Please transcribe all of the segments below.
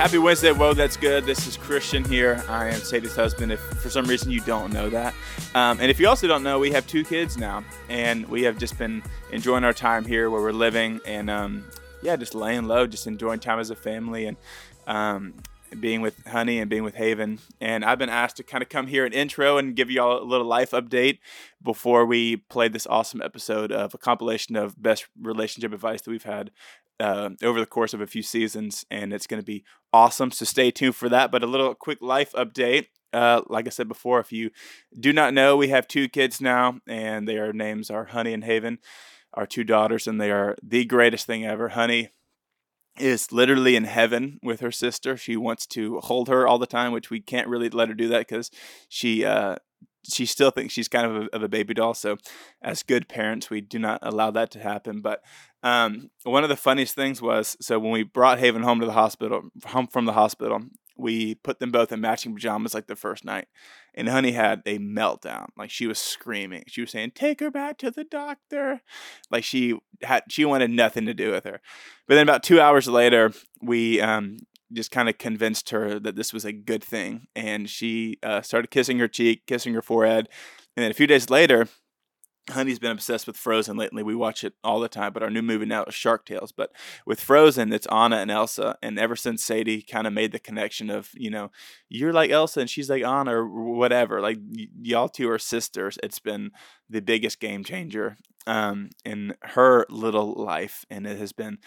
Happy Wednesday, whoa, that's good. This is Christian here. I am Sadie's husband, if for some reason you don't know that. And if you also don't know, we have two kids now, and we have just been enjoying our time here where we're living, and just laying low, just enjoying time as a family, and being with Honey and being with Haven. And I've been asked to kind of come here and intro and give you all a little life update before we play this awesome episode of a compilation of best relationship advice that we've had over the course of a few seasons, and it's going to be awesome, so stay tuned for that. But a little quick life update, like I said before, if you do not know, we have two kids now, and their names are Honey and Haven, our two daughters, and they are the greatest thing ever. Honey is literally in heaven with her sister. She wants to hold her all the time, which we can't really let her do that because she still thinks she's kind of a baby doll. So as good parents, we do not allow that to happen. But one of the funniest things was, so when we brought Haven home from the hospital, we put them both in matching pajamas like the first night. And Honey had a meltdown. Like, she was screaming. She was saying, "Take her back to the doctor." Like, she wanted nothing to do with her. But then about 2 hours later, we just kind of convinced her that this was a good thing. And she started kissing her cheek, kissing her forehead. And then a few days later, Honey's been obsessed with Frozen lately. We watch it all the time, but our new movie now is Shark Tales. But with Frozen, it's Anna and Elsa. And ever since Sadie kind of made the connection of, you're like Elsa and she's like Anna or whatever, like y'all two are sisters, it's been the biggest game changer in her little life. And it has been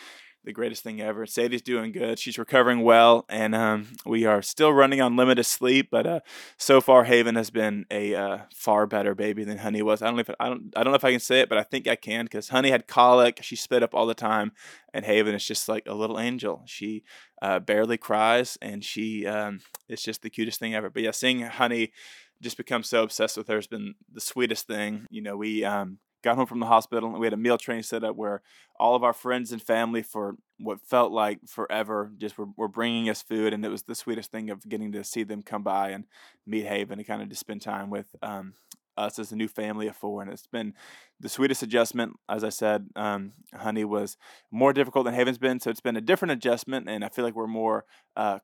the greatest thing ever. Sadie's doing good. She's recovering well. And we are still running on limited sleep. But so far, Haven has been a far better baby than Honey was. I don't know if I can say it, but I think I can, because Honey had colic. She spit up all the time. And Haven is just like a little angel. She barely cries. And she it's just the cutest thing ever. But yeah, seeing Honey just become so obsessed with her has been the sweetest thing. We got home from the hospital, and we had a meal train set up where all of our friends and family for what felt like forever just were bringing us food, and it was the sweetest thing of getting to see them come by and meet Haven and kind of just spend time with us as a new family of four. And it's been the sweetest adjustment. As I said, Honey was more difficult than Haven's been, so it's been a different adjustment, and I feel like we're more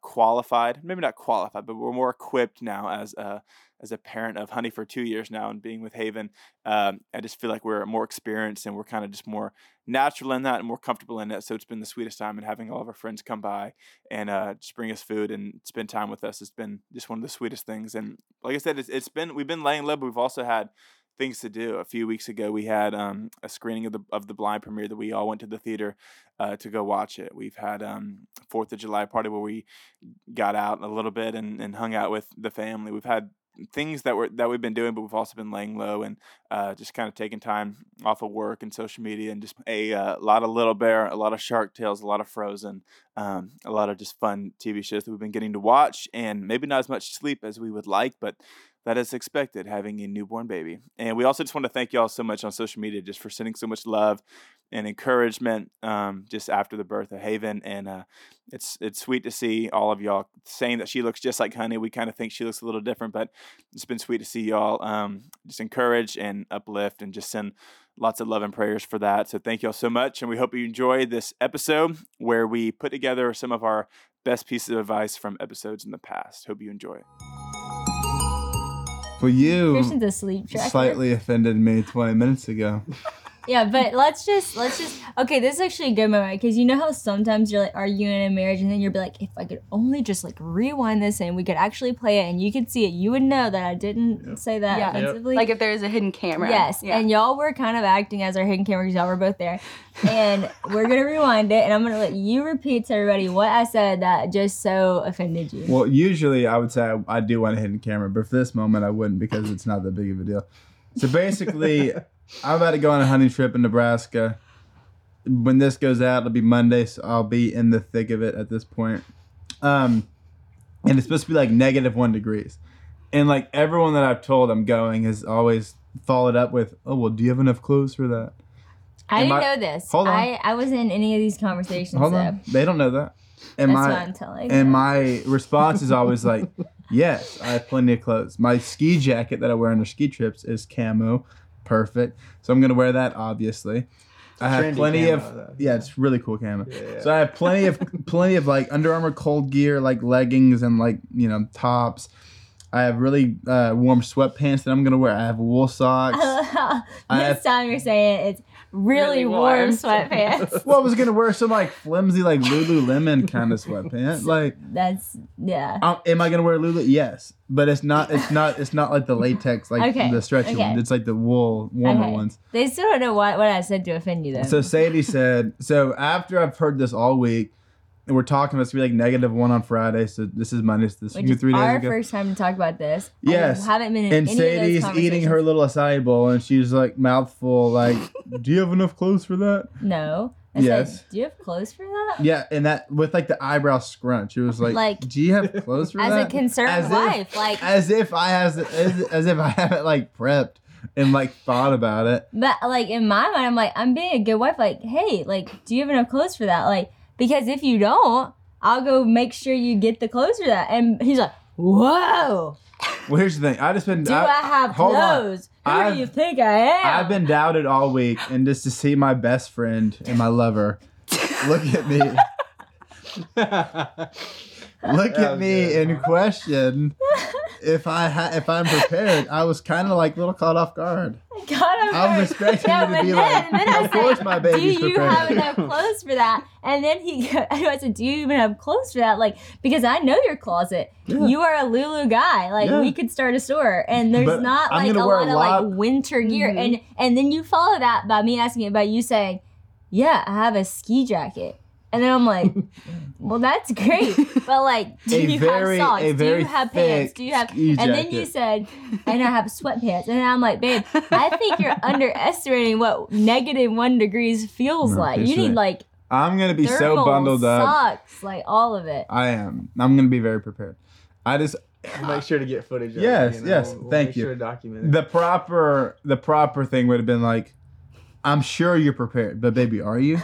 qualified, maybe not qualified, but we're more equipped now as a parent of Honey for 2 years now and being with Haven. I just feel like we're more experienced and we're kind of just more natural in that and more comfortable in that. So it's been the sweetest time, and having all of our friends come by and just bring us food and spend time with us has been just one of the sweetest things. And like I said, we've been laying low, but we've also had things to do. A few weeks ago, we had a screening of the blind premiere that we all went to the theater to go watch it. We've had 4th of July party where we got out a little bit and hung out with the family. We've had things that we've been doing, but we've also been laying low and just kind of taking time off of work and social media, and just a lot of Little Bear, a lot of Shark Tales, a lot of Frozen, a lot of just fun TV shows that we've been getting to watch, and maybe not as much sleep as we would like, but that is expected having a newborn baby. And we also just want to thank y'all so much on social media just for sending so much love and encouragement just after the birth of Haven. And it's sweet to see all of y'all saying that she looks just like Honey. We kind of think she looks a little different, but it's been sweet to see y'all just encourage and uplift and just send lots of love and prayers for that. So thank y'all so much. And we hope you enjoyed this episode where we put together some of our best pieces of advice from episodes in the past. Hope you enjoy it. Well, you slightly offended me 20 minutes ago. Yeah, but let's just. Okay, this is actually a good moment, because you know how sometimes you're like arguing in a marriage, and then you'll be like, if I could only just like rewind this and we could actually play it and you could see it, you would know that I didn't say that offensively. Like if there is a hidden camera. Yes, and y'all were kind of acting as our hidden camera because y'all were both there. And we're going to rewind it, and I'm going to let you repeat to everybody what I said that just so offended you. Well, usually I would say I do want a hidden camera, but for this moment I wouldn't, because it's not that big of a deal. So basically, I'm about to go on a hunting trip in Nebraska. When this goes out, it'll be Monday, so I'll be in the thick of it at this point. And it's supposed to be like -1 degrees. And like everyone that I've told I'm going has always followed up with, oh, well, do you have enough clothes for that? I didn't know this. Hold on. I wasn't in any of these conversations. Hold on. They don't know that. That's what I'm telling you. And my response is always like, yes, I have plenty of clothes. My ski jacket that I wear on our ski trips is camo. Perfect. So I'm going to wear that, obviously. I have plenty of, yeah, it's really cool camera. Yeah. So I have plenty of like Under Armour cold gear, like leggings and like, you know, tops. I have really warm sweatpants that I'm going to wear. I have wool socks. This time you're saying it's really warm sweatpants. Well, I was going to wear some like flimsy, like Lululemon kind of sweatpants. Like that's, yeah. Am I going to wear Lulu? Yes. But it's not like the latex, like the stretchy one. It's like the wool, warmer ones. They still don't know what I said to offend you though. So Sadie said, so after I've heard this all week, and we're talking, it's going to be like -1 on Friday. So this is Monday. So this is 3 days ago. Our first time to talk about this. Yes. I haven't been in any of those conversations. And Sadie's eating her little acai bowl and she's like mouthful, like, do you have enough clothes for that? No. I yes. said, do you have clothes for that? Yeah. And that with like the eyebrow scrunch. It was like do you have clothes for that? As a concerned wife. Like, as if I haven't like prepped and like thought about it. But like in my mind, I'm like, I'm being a good wife. Like, hey, like, do you have enough clothes for that? Like, because if you don't, I'll go make sure you get the clothes for that. And he's like, whoa. Well, here's the thing. I just been... Do I have clothes? Who do you think I am? I've been doubted all week. And just to see my best friend and my lover look at me. and question if I'm prepared. I was kind of like a little caught off guard. I was expecting you to be like, of course my baby's prepared. Do you have enough clothes for that? And then I said, do you even have clothes for that? Like, because I know your closet. Yeah. You are a Lulu guy. Like, we could start a store. And there's not like a lot of like winter gear. Mm-hmm. And then you follow that by me asking about you saying, yeah, I have a ski jacket. And then I'm like, well, that's great. But like, do you have socks? Do you have pants? Do you have... And then you said, and I have sweatpants. And I'm like, babe, I think you're underestimating what -1 degrees feels like. You need like... I'm going to be so bundled up. Socks, like all of it. I am. I'm going to be very prepared. I just... Make sure to get footage of it. Yes. We'll thank you. Make sure to document it. The proper thing would have been like, I'm sure you're prepared, but baby, are you?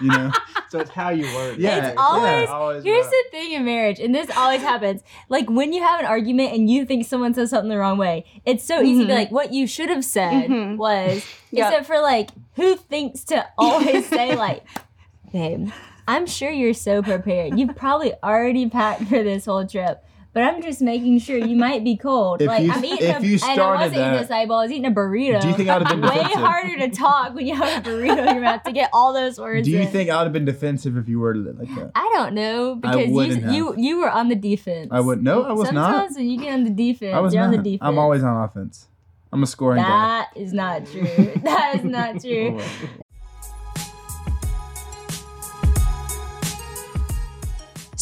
You know? So it's how you work. Yeah. It's always here's the thing in marriage, and this always happens. Like when you have an argument and you think someone says something the wrong way, it's so easy to be like, what you should have said was, except for like, who thinks to always say like, babe, I'm sure you're so prepared. You've probably already packed for this whole trip. But I'm just making sure you might be cold. I was eating a burrito. Do you think I would have been defensive? Way harder to talk when you have a burrito in your mouth to get all those words in. Do you think I would have been defensive if you worded it like that? I don't know. Because you were on the defense. I wouldn't. No, I was not. Sometimes when you get on the defense, you're on the defense. I'm always on offense. I'm a scoring guy. That is not true. That is not true.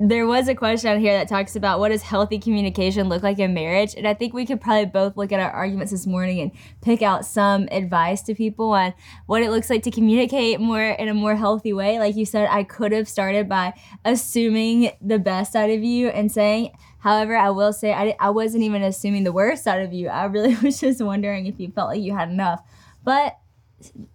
There was a question out here that talks about what does healthy communication look like in marriage? And I think we could probably both look at our arguments this morning and pick out some advice to people on what it looks like to communicate more in a more healthy way. Like you said, I could have started by assuming the best out of you and saying, however, I will say I wasn't even assuming the worst out of you. I really was just wondering if you felt like you had enough. But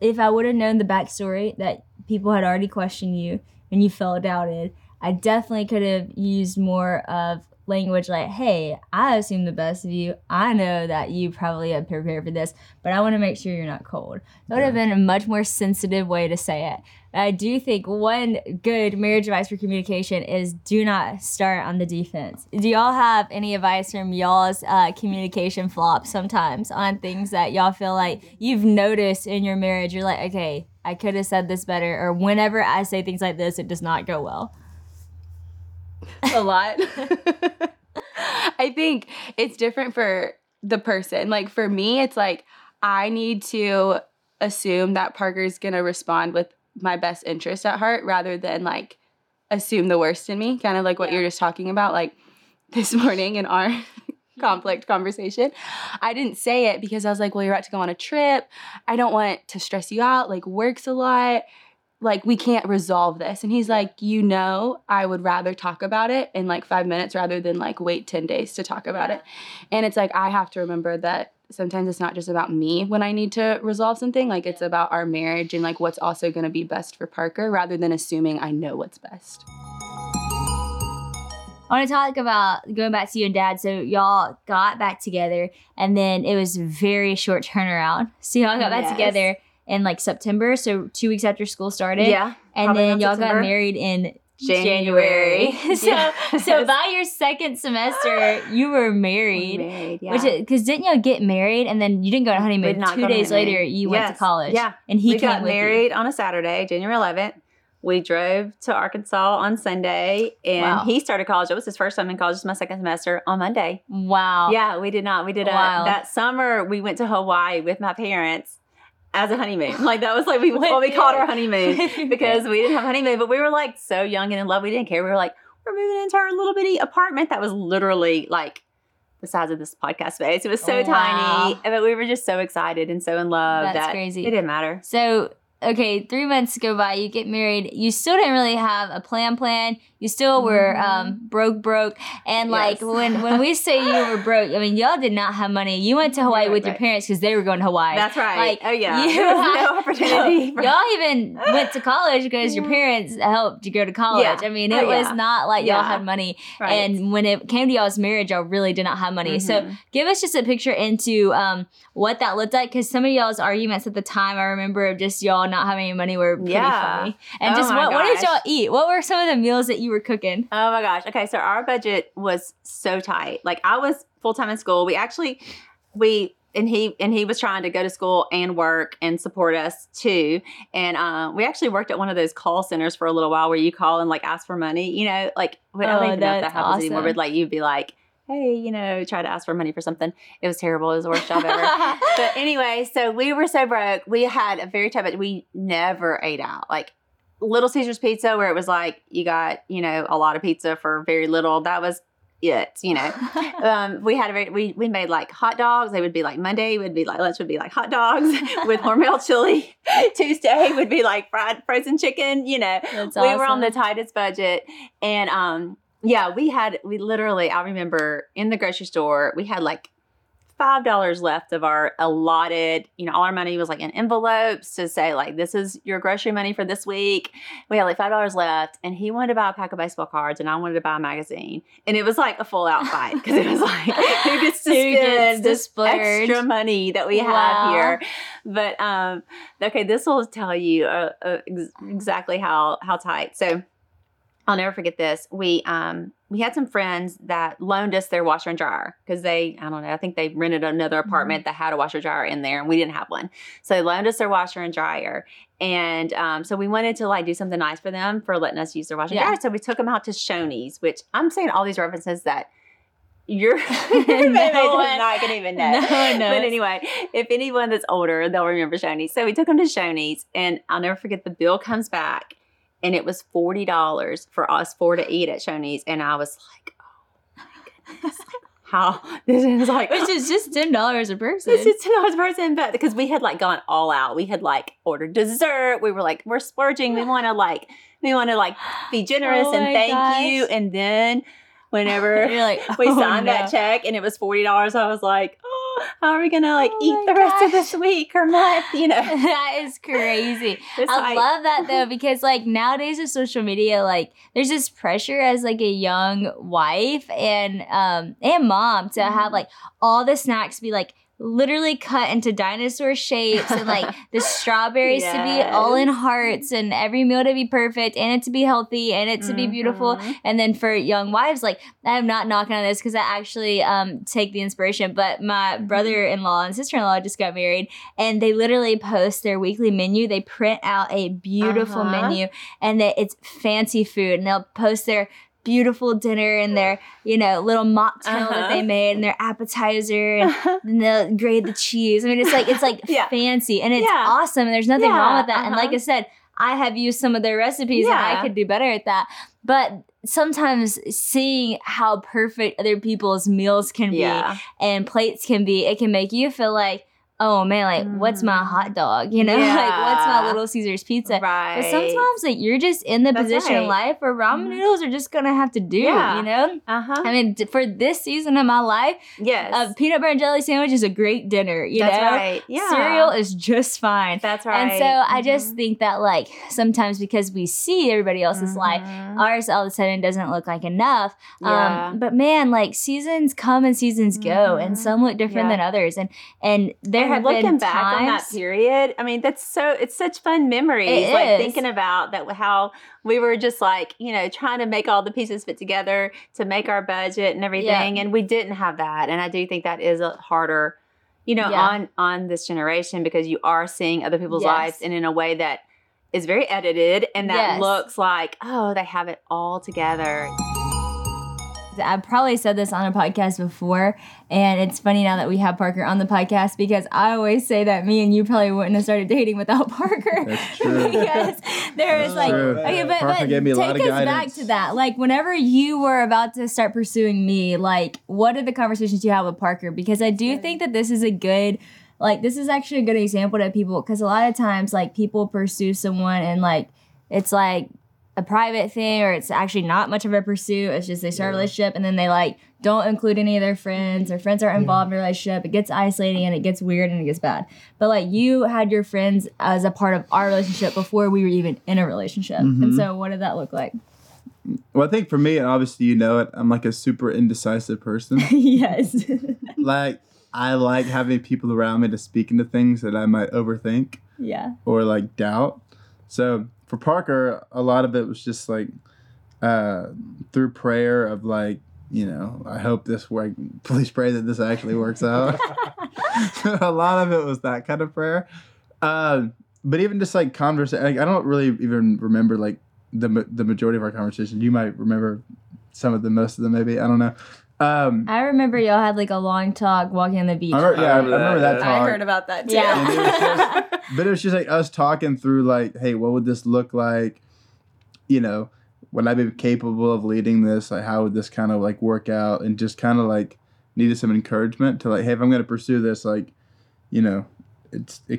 if I would have known the backstory that people had already questioned you and you felt doubted, I definitely could have used more of language like, hey, I assume the best of you. I know that you probably have prepared for this, but I want to make sure you're not cold. That would have been a much more sensitive way to say it. I do think one good marriage advice for communication is do not start on the defense. Do y'all have any advice from y'all's communication flops sometimes on things that y'all feel like you've noticed in your marriage? You're like, okay, I could have said this better, or whenever I say things like this, it does not go well. A lot. I think it's different for the person. Like for me, it's like I need to assume that Parker's going to respond with my best interest at heart rather than like assume the worst in me. Kind of like what you're just talking about, like this morning in our conflict conversation. I didn't say it because I was like, well, you're about to go on a trip. I don't want to stress you out. Like work's a lot. Like, we can't resolve this. And he's like, you know, I would rather talk about it in like 5 minutes rather than like wait 10 days to talk about it. And it's like, I have to remember that sometimes it's not just about me when I need to resolve something. Like, it's about our marriage and like what's also going to be best for Parker rather than assuming I know what's best. I want to talk about going back to you and Dad. So y'all got back together and then it was very short turnaround. So y'all got back together in like September, so 2 weeks after school started. Yeah. And then y'all got married in January. So by your second semester, you were married. Which is, because didn't y'all get married and then you didn't go on honeymoon? 2 days later, you went to college. Yeah. And we got married on a Saturday, January 11th. We drove to Arkansas on Sunday, and he started college. It was his first time in college. It was my second semester on Monday. Wow. Yeah, we did not. We did that summer. We went to Hawaii with my parents. As a honeymoon. Like, that was like we called our honeymoon because we didn't have a honeymoon, but we were like so young and in love. We didn't care. We were like, we're moving into our little bitty apartment that was literally like the size of this podcast space. It was so tiny, but we were just so excited and so in love. That's crazy. It didn't matter. So, okay, 3 months go by, you get married. You still didn't really have a plan. You still were broke. And like when we say you were broke, I mean, y'all did not have money. You went to Hawaii with your parents because they were going to Hawaii. That's right. Like, there was no opportunity. Y'all even went to college because your parents helped you go to college. Yeah. I mean, it was not like y'all had money. Right. And when it came to y'all's marriage, y'all really did not have money. So give us just a picture into what that looked like, because some of y'all's arguments at the time, I remember, of just y'all not having any money were pretty funny. And just what did y'all eat? What were some of the meals that you were cooking? Oh my gosh. Okay, so our budget was so tight. Like, I was full-time in school. We actually he was trying to go to school and work and support us too. And we actually worked at one of those call centers for a little while where you call and like ask for money, you know, like we don't even know if that happens anymore, but like you'd be like, hey, you know, try to ask for money for something. It was terrible. It was the worst job ever. But anyway, so we were so broke. We had a very tight budget. We never ate out. Like Little Caesars pizza, where it was like you got, you know, a lot of pizza for very little. That was it, you know. We had we made like hot dogs. They would be like Monday would be like lunch would be like hot dogs with Hormel chili. Tuesday would be like fried frozen chicken. You know, that's awesome. We were on the tightest budget, and we literally, I remember in the grocery store, we had like $5 left of our allotted, you know, all our money was like in envelopes to say like, this is your grocery money for this week. We had like $5 left, and he wanted to buy a pack of baseball cards and I wanted to buy a magazine. And it was like a full out fight because it was like, who gets to spend this extra money that we have here? But, okay, this will tell you exactly how tight. So I'll never forget this. We had some friends that loaned us their washer and dryer because I think they rented another apartment that had a washer and dryer in there, and we didn't have one. So they loaned us their washer and dryer. And so we wanted to do something nice for them for letting us use their washer and dryer. So we took them out to Shoney's, which I'm saying all these references that you're not gonna even know. No. But anyway, if anyone that's older, they'll remember Shoney's. So we took them to Shoney's, and I'll never forget, the bill comes back, and it was $40 for us four to eat at Shoney's, and I was like, oh my goodness. How this is like, which is just $10 a person. This is $10 a person, but because we had gone all out, we had ordered dessert. We were we're splurging. We want to be generous and thank you. And then whenever you're we signed that check and it was $40, I was like, oh, how are we gonna eat the rest of this week or month? That is crazy. I love that though, because nowadays with social media, there's this pressure as a young wife and mom to have all the snacks be literally cut into dinosaur shapes and the strawberries to be all in hearts and every meal to be perfect and it to be healthy and it to be beautiful. And then for young wives, I'm not knocking on this because I actually take the inspiration, but my brother-in-law and sister-in-law just got married and they literally post their weekly menu. They print out a beautiful menu and it's fancy food and they'll post their beautiful dinner and their, little mocktail that they made and their appetizer and then they'll grate the cheese. I mean, it's fancy and it's awesome and there's nothing wrong with that. And like I said, I have used some of their recipes and I could do better at that. But sometimes seeing how perfect other people's meals can be and plates can be, it can make you feel oh man, what's my hot dog? What's my Little Caesars pizza? Right. But sometimes you're just in the position in life where ramen noodles are just gonna have to do. You know. I mean, for this season of my life, a peanut butter and jelly sandwich is a great dinner. Cereal is just fine. That's right. And so I just think that sometimes because we see everybody else's life, ours all of a sudden doesn't look like enough. But man, seasons come and seasons go, and some look different than others, and they're. And looking back on that period, I mean, it's such fun memories. It is. Thinking about that, how we were just trying to make all the pieces fit together to make our budget and everything. Yeah. And we didn't have that. And I do think that is harder, on this generation because you are seeing other people's lives and in a way that is very edited and that looks they have it all together. I've probably said this on a podcast before, and it's funny now that we have Parker on the podcast because I always say that me and you probably wouldn't have started dating without Parker. That's true. Because there is okay, but Parker gave me a lot of guidance. Take us back to that. Whenever you were about to start pursuing me, what are the conversations you have with Parker? Because I do think that this is a good. This is actually a good example to people because a lot of times people pursue someone and it's a private thing or it's actually not much of a pursuit. It's just they start a relationship and then they don't include any of their friends. Their friends aren't involved in a relationship. It gets isolating and it gets weird and it gets bad. But you had your friends as a part of our relationship before we were even in a relationship. Mm-hmm. And so what did that look like? Well, I think for me, and obviously you know it, I'm a super indecisive person. Yes. I like having people around me to speak into things that I might overthink. Yeah. Or doubt. So for Parker, a lot of it was just through prayer of I hope this works. Please pray that this actually works out. A lot of it was that kind of prayer. But even just conversation, I don't really even remember the majority of our conversation. You might remember some of them, most of them maybe. I don't know. I remember y'all had a long talk walking on the beach. I remember that talk. I heard about that too. Yeah. It was just us talking through hey, what would this look like? Would I be capable of leading this? How would this kind of work out? And just kind of needed some encouragement to hey, if I'm going to pursue this, it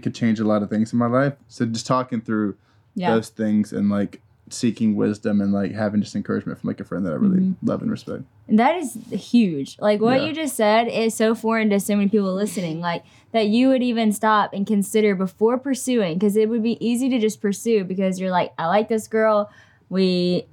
could change a lot of things in my life. So just talking through those things and seeking wisdom and having just encouragement from a friend that I really love and respect. That is huge. What you just said is so foreign to so many people listening, that you would even stop and consider before pursuing, because it would be easy to just pursue because you're I like this girl. We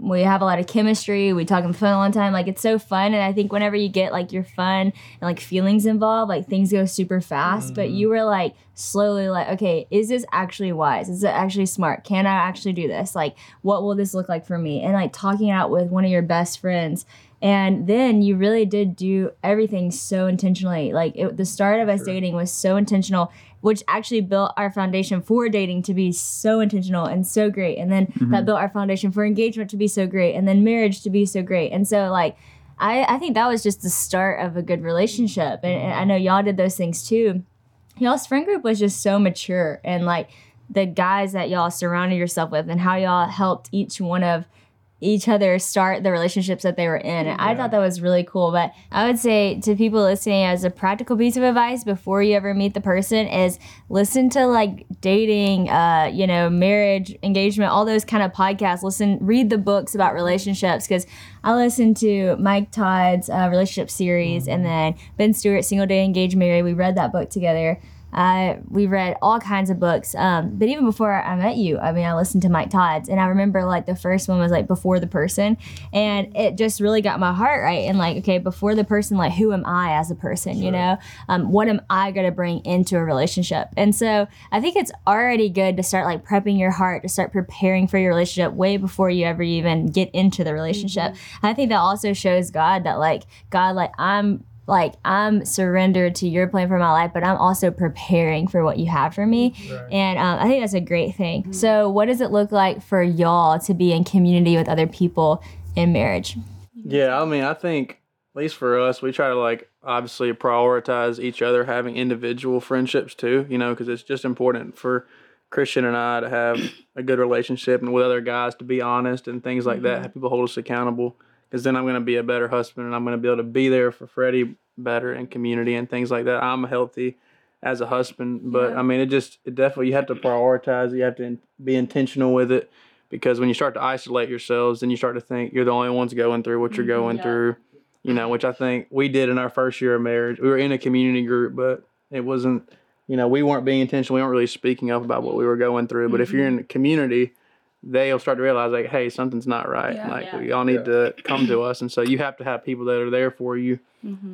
We have a lot of chemistry. We talk on the phone all the time. Like, it's so fun. And I think whenever you get, like, your fun and, like, feelings involved, like, things go super fast. Mm-hmm. But you were, like, slowly, like, okay, is this actually wise? Is it actually smart? Can I actually do this? Like, what will this look like for me? And, like, talking out with one of your best friends. And then you really did do everything so intentionally. Like, the start of us dating was so intentional, which actually built our foundation for dating to be so intentional and so great. And then that built our foundation for engagement to be so great, and then marriage to be so great. And so, like, I think that was just the start of a good relationship. And I know y'all did those things too. Y'all's friend group was just so mature. And, like, the guys that y'all surrounded yourself with and how y'all helped each one of each other start the relationships that they were in. And I thought that was really cool. But I would say to people listening, as a practical piece of advice before you ever meet the person, is listen to, like, dating, you know, marriage, engagement, all those kind of podcasts. Read the books about relationships, because I listened to Mike Todd's relationship series and then Ben Stewart's Single Day Engage Married. We read that book together. We read all kinds of books, but even before I met you, I mean, I listened to Mike Todd's, and I remember, like, the first one was, like, Before the Person, and it just really got my heart right. And, like, okay, before the person, like, who am I as a person, you know? What am I going to bring into a relationship? And so I think it's already good to start, like, prepping your heart, to start preparing for your relationship way before you ever even get into the relationship. I think that also shows God that, like, God, like, I'm surrendered to your plan for my life, but I'm also preparing for what you have for me. And I think that's a great thing. So what does it look like for y'all to be in community with other people in marriage? Yeah, I mean, I think, at least for us, we try to, like, obviously prioritize each other having individual friendships too, you know, because it's just important for Christian and I to have a good relationship, and with other guys to be honest and things like that, have people hold us accountable. Because then I'm going to be a better husband, and I'm going to be able to be there for Freddie better in community and things like that. I'm healthy as a husband. But, I mean, it definitely, you have to prioritize. You have to be intentional with it, because when you start to isolate yourselves, then you start to think you're the only ones going through what you're going through, you know, which I think we did in our first year of marriage. We were in a community group, but it wasn't, you know, we weren't being intentional. We weren't really speaking up about what we were going through. But if you're in a community, they'll start to realize, like, hey, something's not right. We all need to come to us. And so you have to have people that are there for you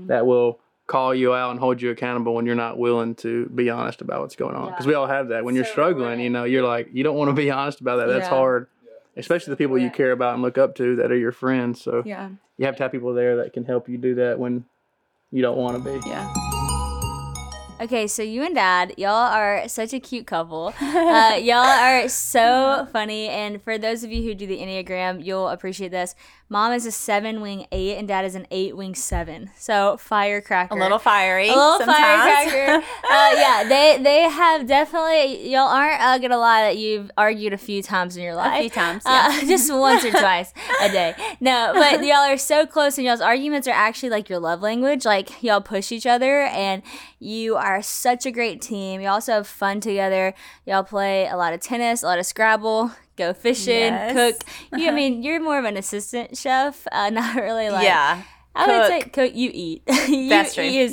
that will call you out and hold you accountable when you're not willing to be honest about what's going on. Because we all have that. When you're struggling, you know, you're like, you don't want to be honest about that. That's hard, especially the people you care about and look up to that are your friends. So you have to have people there that can help you do that when you don't want to be. Yeah. Okay, so you and Dad, y'all are such a cute couple. Y'all are so funny. And for those of you who do the Enneagram, you'll appreciate this. Mom is a 7-wing 8, and Dad is an 8-wing 7. So firecracker. A little fiery. A little sometimes. Firecracker. They have definitely, y'all aren't going to lie that you've argued a few times in your life. A few times, yeah. Just once or twice a day. No, but y'all are so close, and y'all's arguments are actually like your love language. Like, y'all push each other, and you are such a great team. Y'all also have fun together. Y'all play a lot of tennis, a lot of Scrabble. Go fishing, cook. I mean, you're more of an assistant chef, not really like. Yeah. I would say, you eat. That's true. You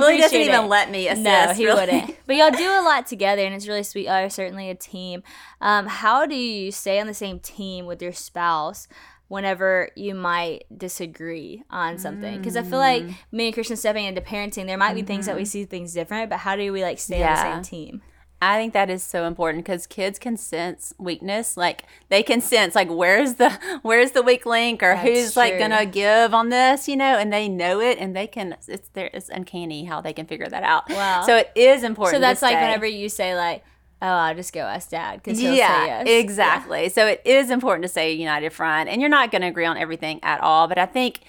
Well, he doesn't even let me assist. No, he wouldn't. But y'all do a lot together, and it's really sweet. Y'all are certainly a team. How do you stay on the same team with your spouse whenever you might disagree on something? Because I feel like me and Christian stepping into parenting, there might be things that we see things different, but how do we, like, stay on the same team? I think that is so important, because kids can sense weakness. Like, they can sense, like, where's the weak link, or that's who's true. Like gonna give on this, you know, and they know it, and they can. It's uncanny how they can figure that out. Wow. So it is important. So that's like whenever you say, like, oh, I'll just go ask Dad, because he'll say yes. Exactly. Yeah. So it is important to stay a united front, and you're not going to agree on everything at all. But I think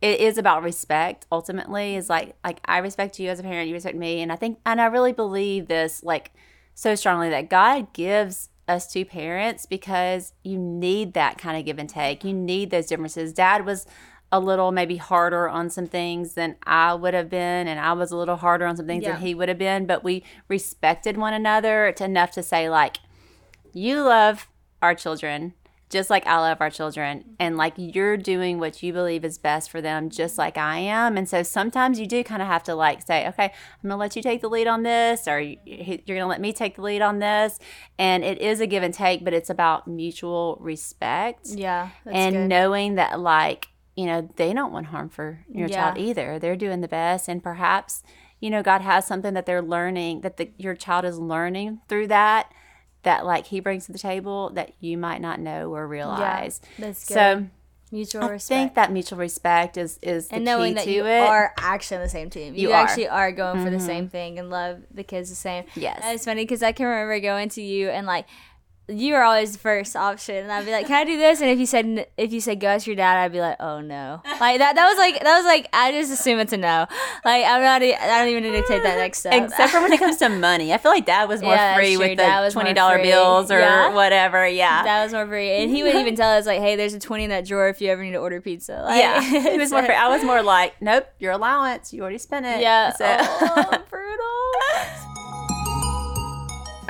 it is about respect. Ultimately, is like I respect you as a parent, you respect me, and I really believe this, like, so strongly, that God gives us two parents because you need that kind of give and take. You need those differences. Dad was a little maybe harder on some things than I would have been, and I was a little harder on some things than he would have been, but we respected one another enough to say, like, you love our children just like I love our children, and like you're doing what you believe is best for them just like I am. And so sometimes you do kind of have to like say, okay, I'm going to let you take the lead on this, or you're going to let me take the lead on this. And it is a give and take, but it's about mutual respect. Yeah, that's and good. Knowing that like, you know, they don't want harm for your child either. They're doing the best, and perhaps, you know, God has something that they're learning, that your child is learning through that like he brings to the table that you might not know or realize. Yeah, that's good. So mutual respect. I think that mutual respect is the key to it. And knowing that you are actually on the same team. You actually are going for the same thing and love the kids the same. Yes. And it's funny because I can remember going to you and like, you were always the first option, and I'd be like, "Can I do this?" And if you said go ask your dad, I'd be like, "Oh no!" Like that was like I just assume it's a no. Like I don't even need to take that next step. Except for when it comes to money, I feel like Dad was more free with the $20 bills or whatever. Yeah, that was more free, and he would even tell us like, "Hey, there's a $20 in that drawer if you ever need to order pizza." Like, yeah, he was more free. I was more like, "Nope, your allowance, you already spent it." Yeah, so. Oh, brutal.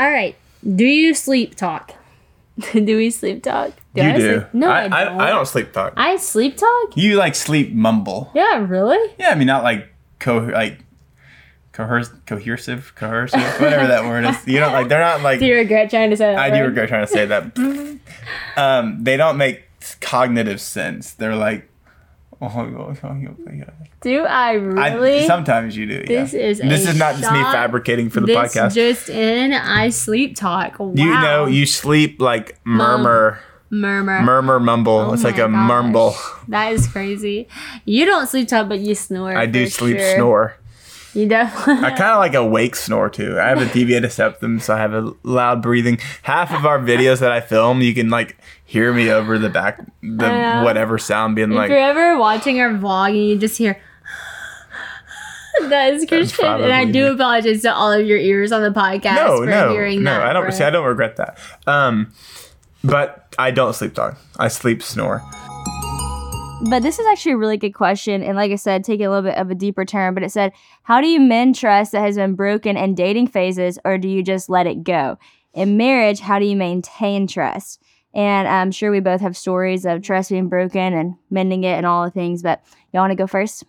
All right. Do you sleep talk? Do we sleep talk? Do I? No, I don't. I don't sleep talk. I sleep talk? You like sleep mumble. Yeah, really? Yeah, I mean, not like coercive, whatever that word is. You don't like. They're not like. Do you regret trying to say that? I do regret trying to say that. They don't make cognitive sense. They're like. Do I really? Sometimes you do. Yeah. This is not just me fabricating for the podcast. Just in, I sleep talk. Wow. You know, you sleep like murmur, mumble. Oh, it's like a mumble. That is crazy. You don't sleep talk, but you snore. I do snore. You definitely. I kind of like a wake snore too. I have a deviated septum, so I have a loud breathing. Half of our videos that I film, you can like hear me over the back, the whatever sound being if like. If you're ever watching our vlog and you just hear, that is Christian, and I do apologize to all of your ears on the podcast for hearing that. No, I don't regret that. But I don't sleep talk. I sleep snore. But this is actually a really good question. And like I said, taking a little bit of a deeper turn, but it said, how do you mend trust that has been broken in dating phases, or do you just let it go? In marriage, how do you maintain trust? And I'm sure we both have stories of trust being broken and mending it and all the things, but y'all want to go first?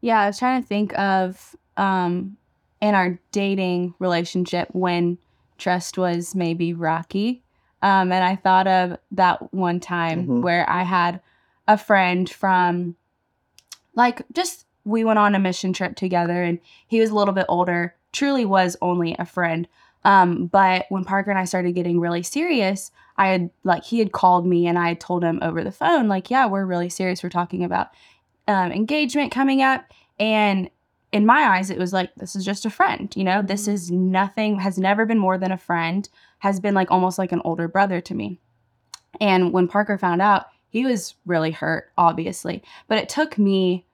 Yeah, I was trying to think of in our dating relationship when trust was maybe rocky. And I thought of that one time where I had a friend from like just we went on a mission trip together, and he was a little bit older, truly was only a friend. But when Parker and I started getting really serious, he had called me and I had told him over the phone, like, yeah, we're really serious. We're talking about engagement coming up. And in my eyes, it was like, this is just a friend. You know, this is nothing, has never been more than a friend, has been like almost like an older brother to me. And when Parker found out, he was really hurt, obviously. But it took me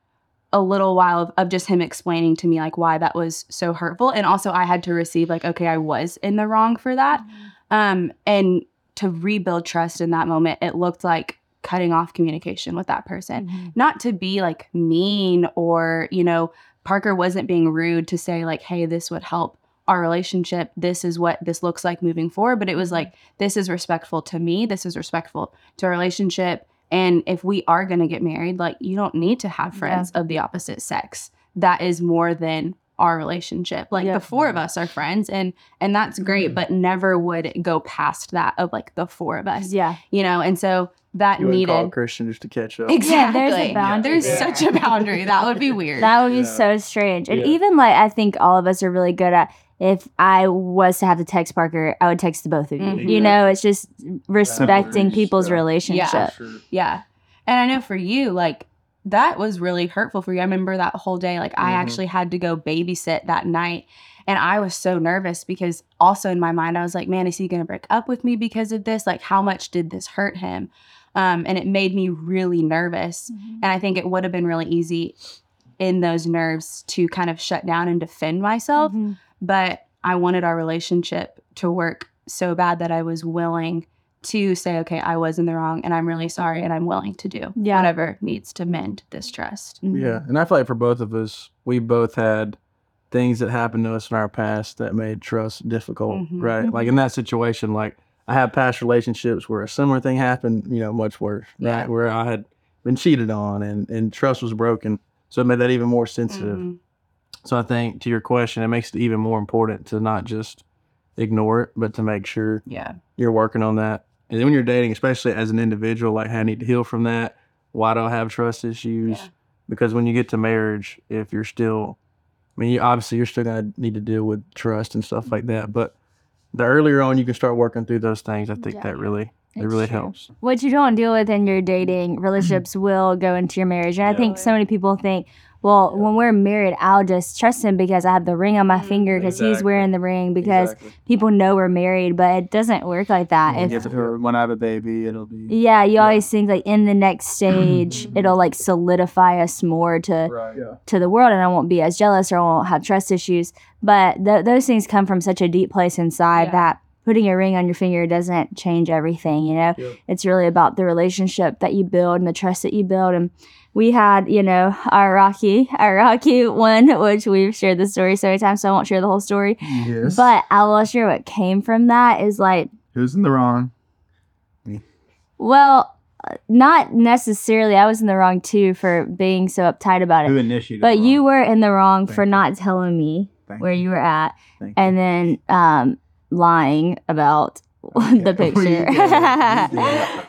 a little while of just him explaining to me like why that was so hurtful. And also I had to receive like, okay, I was in the wrong for that. And to rebuild trust in that moment, it looked like cutting off communication with that person. Mm-hmm. Not to be like mean or, you know, Parker wasn't being rude to say like, hey, this would help our relationship. This is what this looks like moving forward. But it was like, this is respectful to me. This is respectful to our relationship. And if we are going to get married, like you don't need to have friends of the opposite sex. That is more than our relationship. Like the four of us are friends and that's great, but never would it go past that of like the four of us. Yeah. You know, and so that you needed call Christian just to catch up. Exactly. Yeah, there's a boundary. There's such a boundary. That would be weird. That would be so strange. And even like I think all of us are really good at, if I was to have to text Parker, I would text the both of you. Mm-hmm. You know, it's just respecting people's relationship. Yeah. Sure. Yeah. And I know for you, like, that was really hurtful for you. I remember that whole day. Like, I actually had to go babysit that night. And I was so nervous because also in my mind, I was like, man, is he going to break up with me because of this? Like, how much did this hurt him? And it made me really nervous. Mm-hmm. And I think it would have been really easy in those nerves to kind of shut down and defend myself. Mm-hmm. But I wanted our relationship to work so bad that I was willing to say, okay, I was in the wrong and I'm really sorry and I'm willing to do whatever needs to mend this trust. Yeah. And I feel like for both of us, we both had things that happened to us in our past that made trust difficult, right? Like in that situation, like I have past relationships where a similar thing happened, you know, much worse, yeah. right? Where I had been cheated on and trust was broken. So it made that even more sensitive. Mm-hmm. So I think to your question, it makes it even more important to not just ignore it, but to make sure yeah. you're working on that. And then when you're dating, especially as an individual, like, hey, I need to heal from that. Why do I have trust issues? Yeah. Because when you get to marriage, if you're still, I mean, obviously you're still going to need to deal with trust and stuff like that. But the earlier on you can start working through those things, I think yeah. that really helps. What you don't deal with in your dating relationships will go into your marriage. And yeah. I think so many people think, well, yeah. when we're married, I'll just trust him because I have the ring on my finger because exactly. he's wearing the ring because exactly. people know we're married, but it doesn't work like that. When I have a baby, it'll be... Yeah, you yeah. always think like in the next stage, it'll like solidify us more to right. yeah. to the world, and I won't be as jealous or I won't have trust issues. But those things come from such a deep place inside yeah. that putting a ring on your finger doesn't change everything, you know? Yep. It's really about the relationship that you build and the trust that you build. And we had, you know, our rocky one, which we've shared the story so many times, so I won't share the whole story. Yes. But I will share what came from that is like... Who's in the wrong? Me. Well, not necessarily. I was in the wrong too for being so uptight about it. Who initiated But wrong? You were in the wrong Thank for you. Not telling me Thank where you were at. Thank and you. Then... lying about okay. the picture.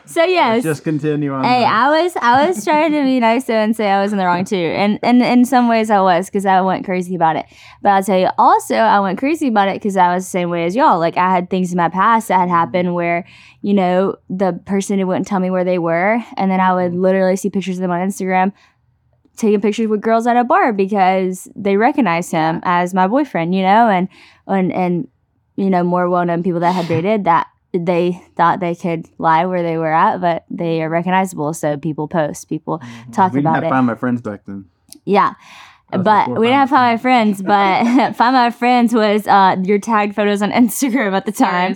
So yeah, let's just continue on. Hey, I was trying to be nice though and say I was in the wrong too, and in some ways I was because I went crazy about it. But I'll tell you also I went crazy about it because I was the same way as y'all. Like I had things in my past that had happened where, you know, the person who wouldn't tell me where they were, and then I would literally see pictures of them on Instagram taking pictures with girls at a bar because they recognized him as my boyfriend, you know, and you know, more well-known people that had dated that they thought they could lie where they were at, but they are recognizable. So people post, people talk about it. We didn't have Find My Friends back then. Yeah. But we didn't have Find My Friends, but Find My Friends was your tagged photos on Instagram at the time.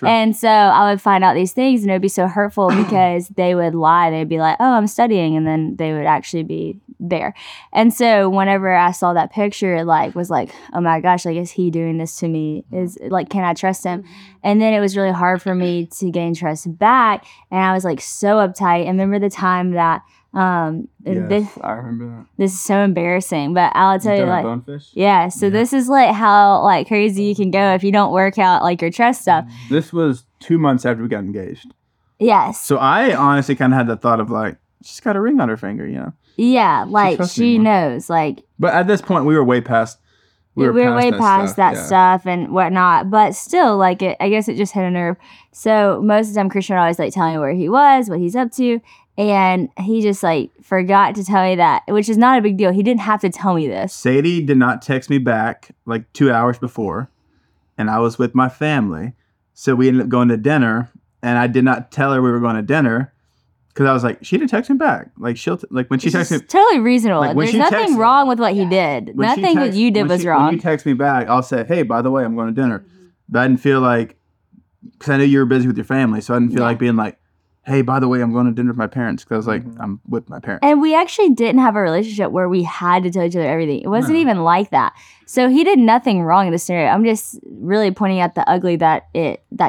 And so I would find out these things and it would be so hurtful because they would lie. They'd be like, oh, I'm studying. And then they would actually be there. And so whenever I saw that picture, it like was like, oh my gosh, like, is he doing this to me? Is like, can I trust him? And then it was really hard for me to gain trust back. And I was like so uptight. I remember the time that yes, I remember that. This is so embarrassing, but I'll tell you, like, Bonefish? Yeah, so yeah. This is like how like crazy you can go if you don't work out like your trust stuff. This was 2 months after we got engaged. Yes. So I honestly kind of had the thought of like, she's got a ring on her finger, you know? Yeah, like she knows, like. But at this point, we were way past. We were way past that stuff and whatnot, but still, like, I guess it just hit a nerve. So most of the time, Christian would always like tell me where he was, what he's up to. And he just like forgot to tell me that, which is not a big deal. He didn't have to tell me this. Sadie did not text me back like 2 hours before, and I was with my family. So we ended up going to dinner, and I did not tell her we were going to dinner because I was like, she didn't text me back. Like when she texted me, totally reasonable. Like, there's nothing wrong with what he did. Nothing that you did was wrong. When you text me back, I'll say, hey, by the way, I'm going to dinner. But I didn't feel like, because I knew you were busy with your family, so I didn't feel like being like, hey, by the way, I'm going to dinner with my parents. Because I was like, I'm with my parents. And we actually didn't have a relationship where we had to tell each other everything. It wasn't even like that. So he did nothing wrong in this scenario. I'm just really pointing out the ugly that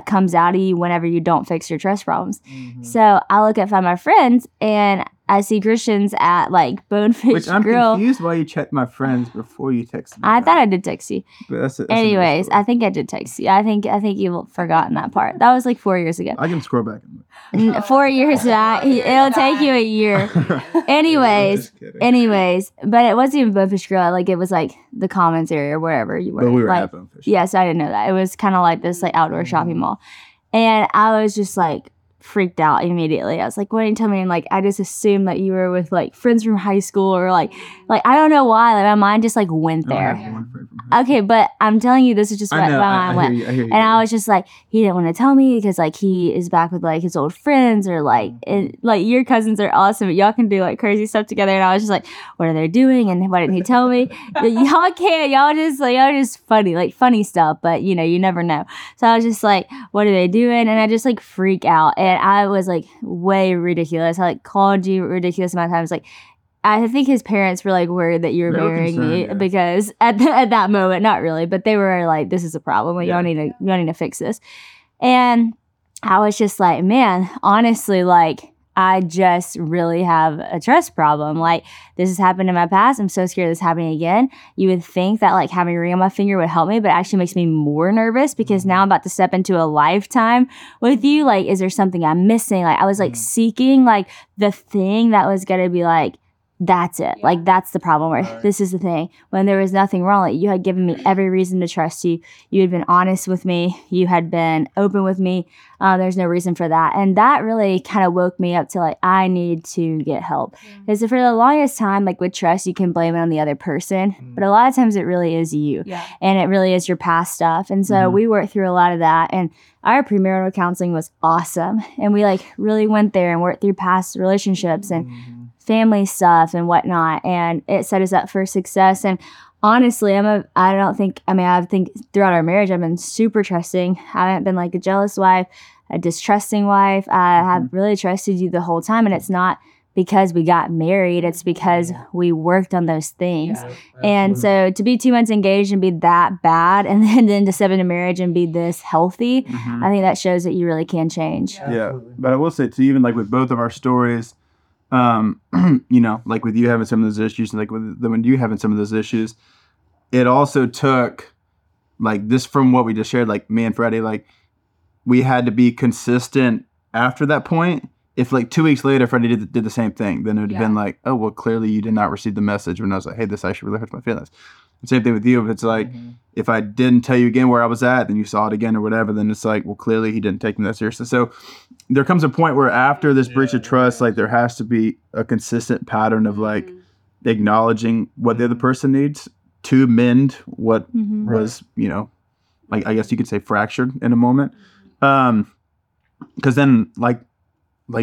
comes out of you whenever you don't fix your trust problems. Mm-hmm. So I look at Find My Friends and I see Christian's at like Bonefish Grill. Which I'm confused why you checked my friends before you texted me. I thought I did text you. But that's anyways, I think I did text you. I think you've forgotten that part. That was like 4 years ago. I can scroll back. 4 years back. It'll take you a year. Anyways, but it wasn't even Bonefish Grill. Like it was like the Commons area or wherever you were. But we were like, at Bonefish. Yeah, so I didn't know that. It was kind of like this like outdoor shopping mall. And I was just like, freaked out immediately. I was like, what did you tell me? And like, I just assumed that you were with like friends from high school or like, I don't know why. Like my mind just like went there. Okay. But I'm telling you, this is just where my mind went. And I was just like, he didn't want to tell me because like he is back with like his old friends or like, and, like your cousins are awesome, but y'all can do like crazy stuff together. And I was just like, what are they doing? And why didn't he tell me? Y'all can't, y'all just funny, like funny stuff, but you know, you never know. So I was just like, what are they doing? And I just like freak out. And I was like way ridiculous. I like called you ridiculous amount of times. Like I think his parents were like worried that you were marrying me because at that moment, not really, but they were like, "This is a problem. Like y'all need to fix this." And I was just like, man, honestly, like, I just really have a trust problem. Like, this has happened in my past. I'm so scared this happening again. You would think that like having a ring on my finger would help me, but it actually makes me more nervous because now I'm about to step into a lifetime with you. Like, is there something I'm missing? Like, I was like seeking like the thing that was going to be like, that's it. Yeah. Like, that's the problem. Right. This is the thing. When there was nothing wrong, like, you had given me every reason to trust you. You had been honest with me. You had been open with me. There's no reason for that. And that really kind of woke me up to, like, I need to get help. Because for the longest time, like, with trust, you can blame it on the other person. But a lot of times it really is you. Yeah. And it really is your past stuff. And so we worked through a lot of that. And our premarital counseling was awesome. And we, like, really went there and worked through past relationships and family stuff and whatnot, and it set us up for success. And honestly, I think throughout our marriage I've been super trusting. I haven't been like a jealous wife, a distrusting wife. I have really trusted you the whole time, and it's not because we got married, it's because we worked on those things. Yeah, and so to be 2 months engaged and be that bad, and then to step into marriage and be this healthy, I think that shows that you really can change. Yeah. But I will say too, even like with both of our stories, you know, like with you having some of those issues, and like with the, when you having some of those issues, it also took like this from what we just shared, like me and Freddie, like we had to be consistent after that point. If like 2 weeks later, Freddie did the same thing, then it would have been like, oh, well, clearly you did not receive the message when I was like, hey, this actually really hurts my feelings. The same thing with you. If it's like, if I didn't tell you again where I was at, then you saw it again or whatever, then it's like, well, clearly he didn't take me that seriously. So there comes a point where after this breach of trust, like there has to be a consistent pattern of like acknowledging what the other person needs to mend what was, you know, like, I guess you could say fractured in a moment. Cause then like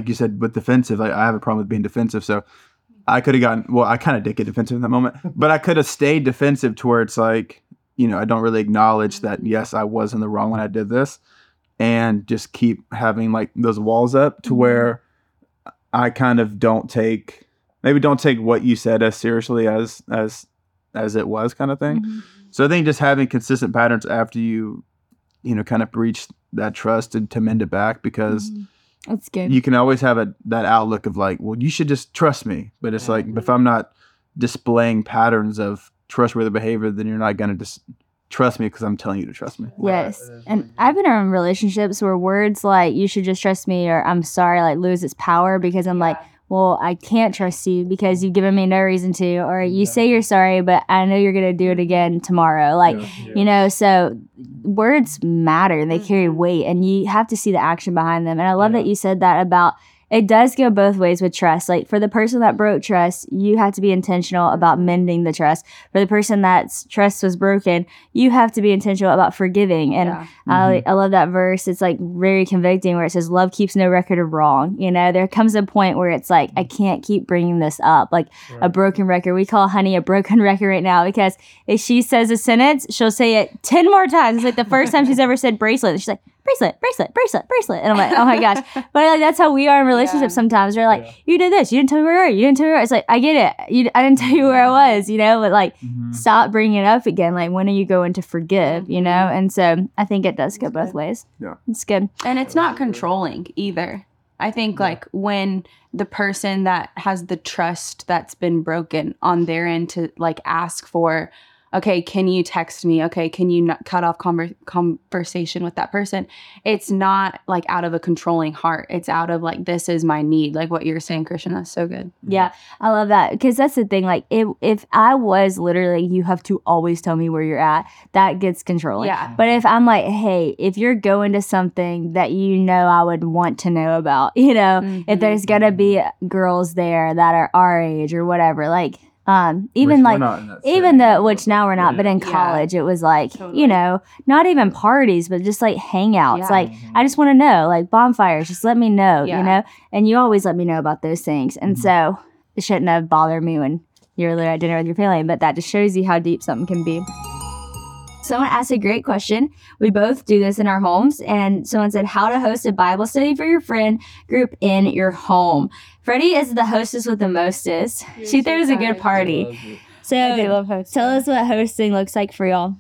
you said, with defensive, like I have a problem with being defensive. So I could have gotten, well, I kind of did get defensive in that moment, but I could have stayed defensive to where it's like, you know, I don't really acknowledge that, yes, I was in the wrong when I did this, and just keep having like those walls up to where I kind of don't take what you said as seriously as it was, kind of thing. So I think just having consistent patterns after you know, kind of breach that trust and to mend it back, because that's good. You can always have that outlook of like, well, you should just trust me. But it's like, if I'm not displaying patterns of trustworthy behavior, then you're not going to just trust me because I'm telling you to trust me. Yes. And I've been in relationships where words like, you should just trust me, or I'm sorry, like lose its power, because I'm like, well, I can't trust you because you've given me no reason to, or you say you're sorry, but I know you're going to do it again tomorrow. Like, you know, so words matter, they carry weight, and you have to see the action behind them. And I love that you said that about, it does go both ways with trust. Like for the person that broke trust, you have to be intentional about mending the trust. For the person that's trust was broken, you have to be intentional about forgiving. And I love that verse. It's like very convicting where it says, love keeps no record of wrong. You know, there comes a point where it's like, I can't keep bringing this up. Like a broken record. We call Honey a broken record right now, because if she says a sentence, she'll say it 10 more times. It's like the first time she's ever said bracelet. She's like, bracelet, bracelet, bracelet, bracelet. And I'm like, oh my gosh. But like, that's how we are in relationships sometimes. We're like, you did this. You didn't tell me where you were. You didn't tell me where. It's like, I get it. I didn't tell you where I was, you know, but like, stop bringing it up again. Like, when are you going to forgive, you know? And so I think it does go both ways. Yeah. It's good. And it's not controlling either. I think like when the person that has the trust that's been broken on their end to like ask for, okay, can you text me? Okay, can you not cut off conversation with that person? It's not like out of a controlling heart. It's out of like, this is my need. Like what you're saying, Christian, that's so good. Yeah, I love that, because that's the thing. Like if I was literally, you have to always tell me where you're at, that gets controlling. Yeah. But if I'm like, hey, if you're going to something that you know I would want to know about, you know, if there's going to be girls there that are our age or whatever, like, even which like, even though, which now we're not, but in college, it was like, you know, not even parties, but just like hangouts. Yeah. Like, I just want to know, like bonfires, just let me know, you know, and you always let me know about those things. And so it shouldn't have bothered me when you're there at dinner with your family, but that just shows you how deep something can be. Someone asked a great question. We both do this in our homes. And someone said, how to host a Bible study for your friend group in your home. Freddie is the hostess with the mostest. She throws a good party. So I love hosting. Tell us what hosting looks like for y'all.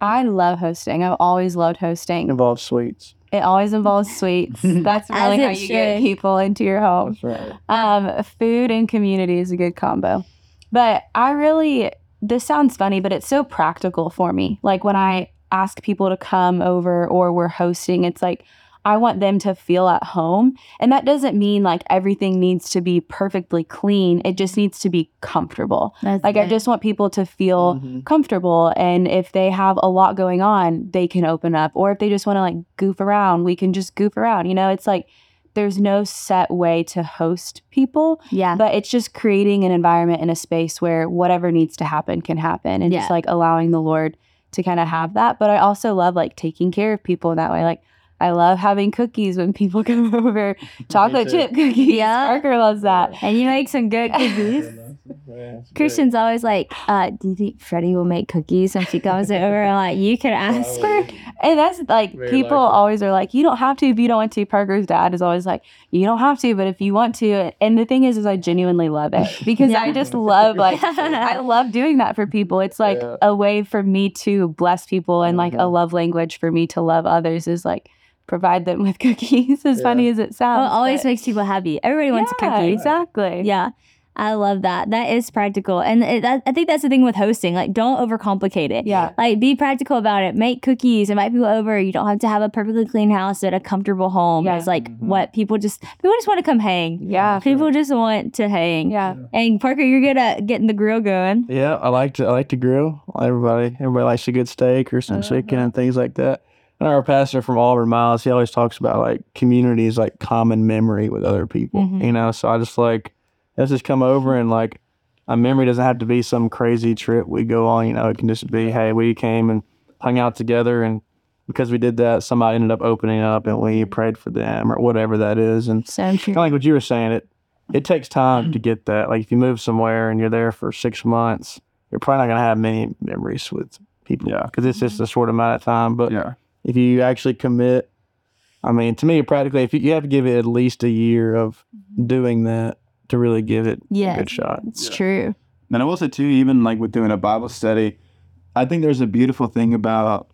I love hosting. I've always loved hosting. Involves sweets. It always involves sweets. That's really how you get people into your home. Right. Food and community is a good combo. But I really, this sounds funny, but it's so practical for me. Like when I ask people to come over or we're hosting, it's like, I want them to feel at home. And that doesn't mean like everything needs to be perfectly clean. It just needs to be comfortable. That's like, it. I just want people to feel comfortable. And if they have a lot going on, they can open up. Or if they just want to like goof around, we can just goof around. You know, it's like there's no set way to host people. Yeah. But it's just creating an environment and a space where whatever needs to happen can happen. And just like allowing the Lord to kind of have that. But I also love like taking care of people in that way. Like, I love having cookies when people come over. Chocolate chip cookies. Yeah. Parker loves that. And you make some good cookies. Christian's always like, do you think Freddie will make cookies when she comes over? I'm like, you can ask her. And that's like, people always are like, you don't have to if you don't want to. Parker's dad is always like, you don't have to, but if you want to. And the thing is I genuinely love it because I just love, like, I love doing that for people. It's like a way for me to bless people and like a love language for me to love others is like, provide them with cookies, as funny as it sounds. Well, it always makes people happy. Everybody wants a cookie. Exactly. Yeah. I love that. That is practical. And I think that's the thing with hosting. Like, don't overcomplicate it. Yeah. Like, be practical about it. Make cookies. Invite people over. You don't have to have a perfectly clean house, but a comfortable home is like what people just want to come hang. Yeah. People just want to hang. Yeah. And Parker, you're good at getting the grill going. Yeah. I like to grill. Everybody likes a good steak or some chicken and things like that. And our pastor from Auburn, Miles, he always talks about like communities, like common memory with other people, you know? So I just like, let's just come over and like, a memory doesn't have to be some crazy trip we go on, you know, it can just be, hey, we came and hung out together. And because we did that, somebody ended up opening up and we prayed for them or whatever that is. And kind of like what you were saying, it takes time to get that. Like if you move somewhere and you're there for 6 months, you're probably not going to have many memories with people because it's just a short amount of time. But if you actually commit, I mean, to me, practically, if you have to give it at least a year of doing that to really give it a good shot. It's true. And I will say, too, even like with doing a Bible study, I think there's a beautiful thing about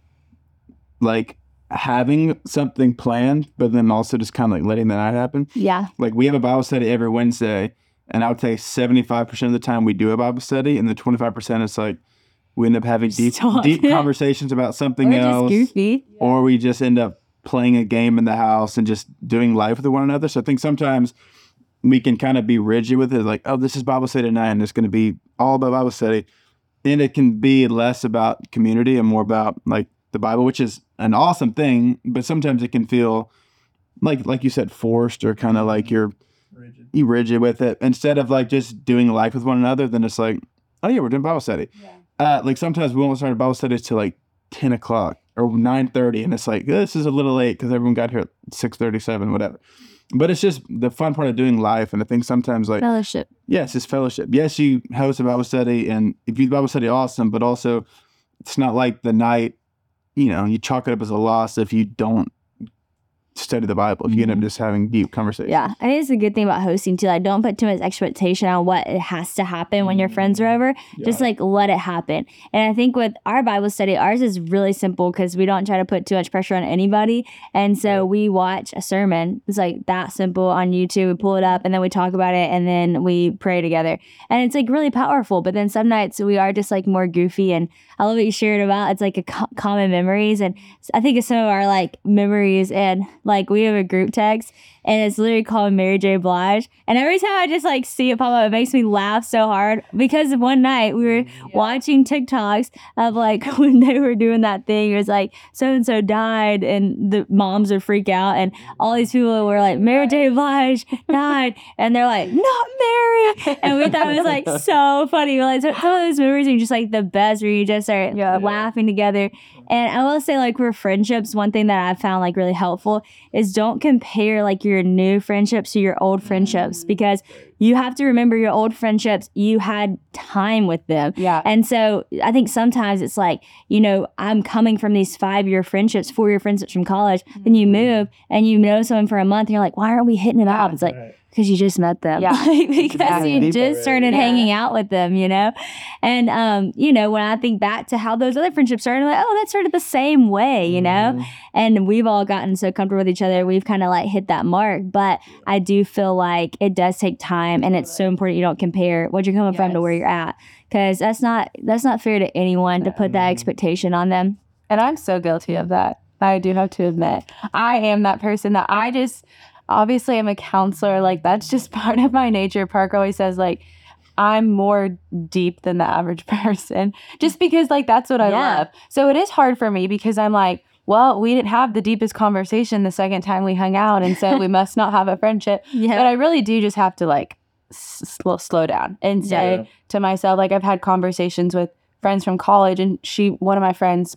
like having something planned, but then also just kind of like letting the night happen. Yeah. Like we have a Bible study every Wednesday, and I would say 75% of the time we do a Bible study, and the 25% is like, we end up having deep conversations about something else. Just goofy. Or we just end up playing a game in the house and just doing life with one another. So I think sometimes we can kind of be rigid with it. Like, oh, this is Bible study tonight and it's going to be all about Bible study. And it can be less about community and more about like the Bible, which is an awesome thing. But sometimes it can feel like you said, forced or kind of like you're rigid with it. Instead of like just doing life with one another, then it's like, oh yeah, we're doing Bible study. Yeah. Like sometimes we won't start Bible studies till like 10 o'clock or 9:30. And it's like, this is a little late because everyone got here at 6:37, whatever. But it's just the fun part of doing life. And I think sometimes like fellowship. Yes, it's fellowship. Yes, you host a Bible study. And if you do Bible study, awesome. But also it's not like the night, you know, you chalk it up as a loss if you don't study the Bible, if you end up just having deep conversations. Yeah, I think it's a good thing about hosting too. Like, don't put too much expectation on what it has to happen when your friends are over. Yeah. Just like let it happen. And I think with our Bible study, ours is really simple because we don't try to put too much pressure on anybody. And so we watch a sermon. It's like that simple on YouTube. We pull it up and then we talk about it and then we pray together. And it's like really powerful. But then some nights we are just like more goofy. And I love what you shared about. It's like a common memories. And I think it's some of our like memories and like we have a group text and it's literally called Mary J. Blige. And every time I just like see it pop up, it makes me laugh so hard because one night we were watching TikToks of like when they were doing that thing. It was like so-and-so died and the moms would freak out. And all these people were like, Mary J. Blige died. And they're like, not Mary. And we thought it was like so funny. We're like, so some of those memories are just like the best where you just start laughing together. And I will say like for friendships, one thing that I've found like really helpful is don't compare like your new friendships to your old friendships because you have to remember your old friendships, you had time with them. Yeah. And so I think sometimes it's like, you know, I'm coming from these 4-year friendships from college, then you move and you know someone for a month and you're like, why aren't we hitting it up? It's like, because you just met them. Yeah. Because you just started hanging out with them, you know? And, you know, when I think back to how those other friendships started, I'm like, oh, that started the same way, you know? And we've all gotten so comfortable with each other. We've kind of like hit that mark. But I do feel like it does take time, and it's so important you don't compare what you're coming from to where you're at. Because that's not fair to anyone to put that expectation on them. And I'm so guilty of that. I do have to admit. I am that person that I just... Obviously, I'm a counselor. Like, that's just part of my nature. Parker always says, like, I'm more deep than the average person just because, like, that's what I love. So it is hard for me because I'm like, well, we didn't have the deepest conversation the second time we hung out. And so we must not have a friendship. But I really do just have to, like, slow down and say to myself, like, I've had conversations with friends from college. And one of my friends,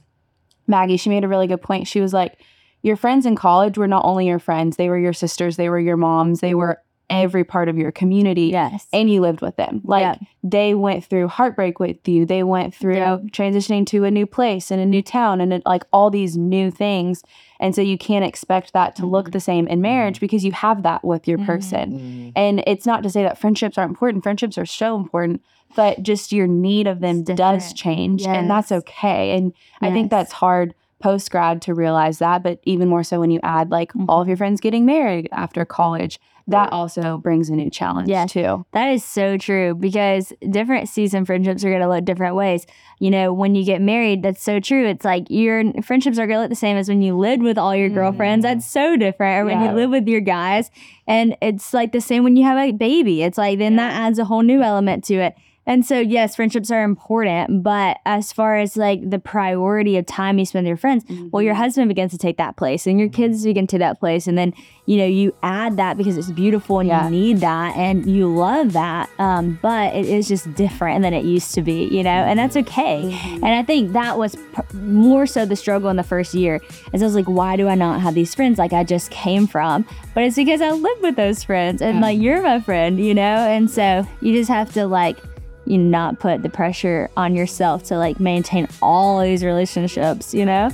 Maggie, she made a really good point. She was like, your friends in college were not only your friends, they were your sisters, they were your moms, they were every part of your community. Yes. And you lived with them. Like, they went through heartbreak with you. They went through transitioning to a new place and a new town and like all these new things. And so you can't expect that to look the same in marriage because you have that with your person. And it's not to say that friendships aren't important. Friendships are so important, but just your need of them does change. And that's okay. And I think that's hard post-grad to realize that, but even more so when you add like all of your friends getting married after college, that also brings a new challenge too. That is so true, because different season friendships are going to look different ways. You know, when you get married, that's so true. It's like your friendships are going to look the same as when you lived with all your girlfriends. That's so different. Or when you live with your guys. And it's like the same when you have a baby. It's like then that adds a whole new element to it. And so, yes, friendships are important, but as far as like the priority of time you spend with your friends, well, your husband begins to take that place and your kids begin to that place. And then, you know, you add that because it's beautiful and you need that and you love that. But it is just different than it used to be, you know, and that's okay. And I think that was more so the struggle in the first year, is I was like, why do I not have these friends like I just came from? But it's because I live with those friends and like, you're my friend, you know? And so you just have to like, you not put the pressure on yourself to like maintain all these relationships, you know?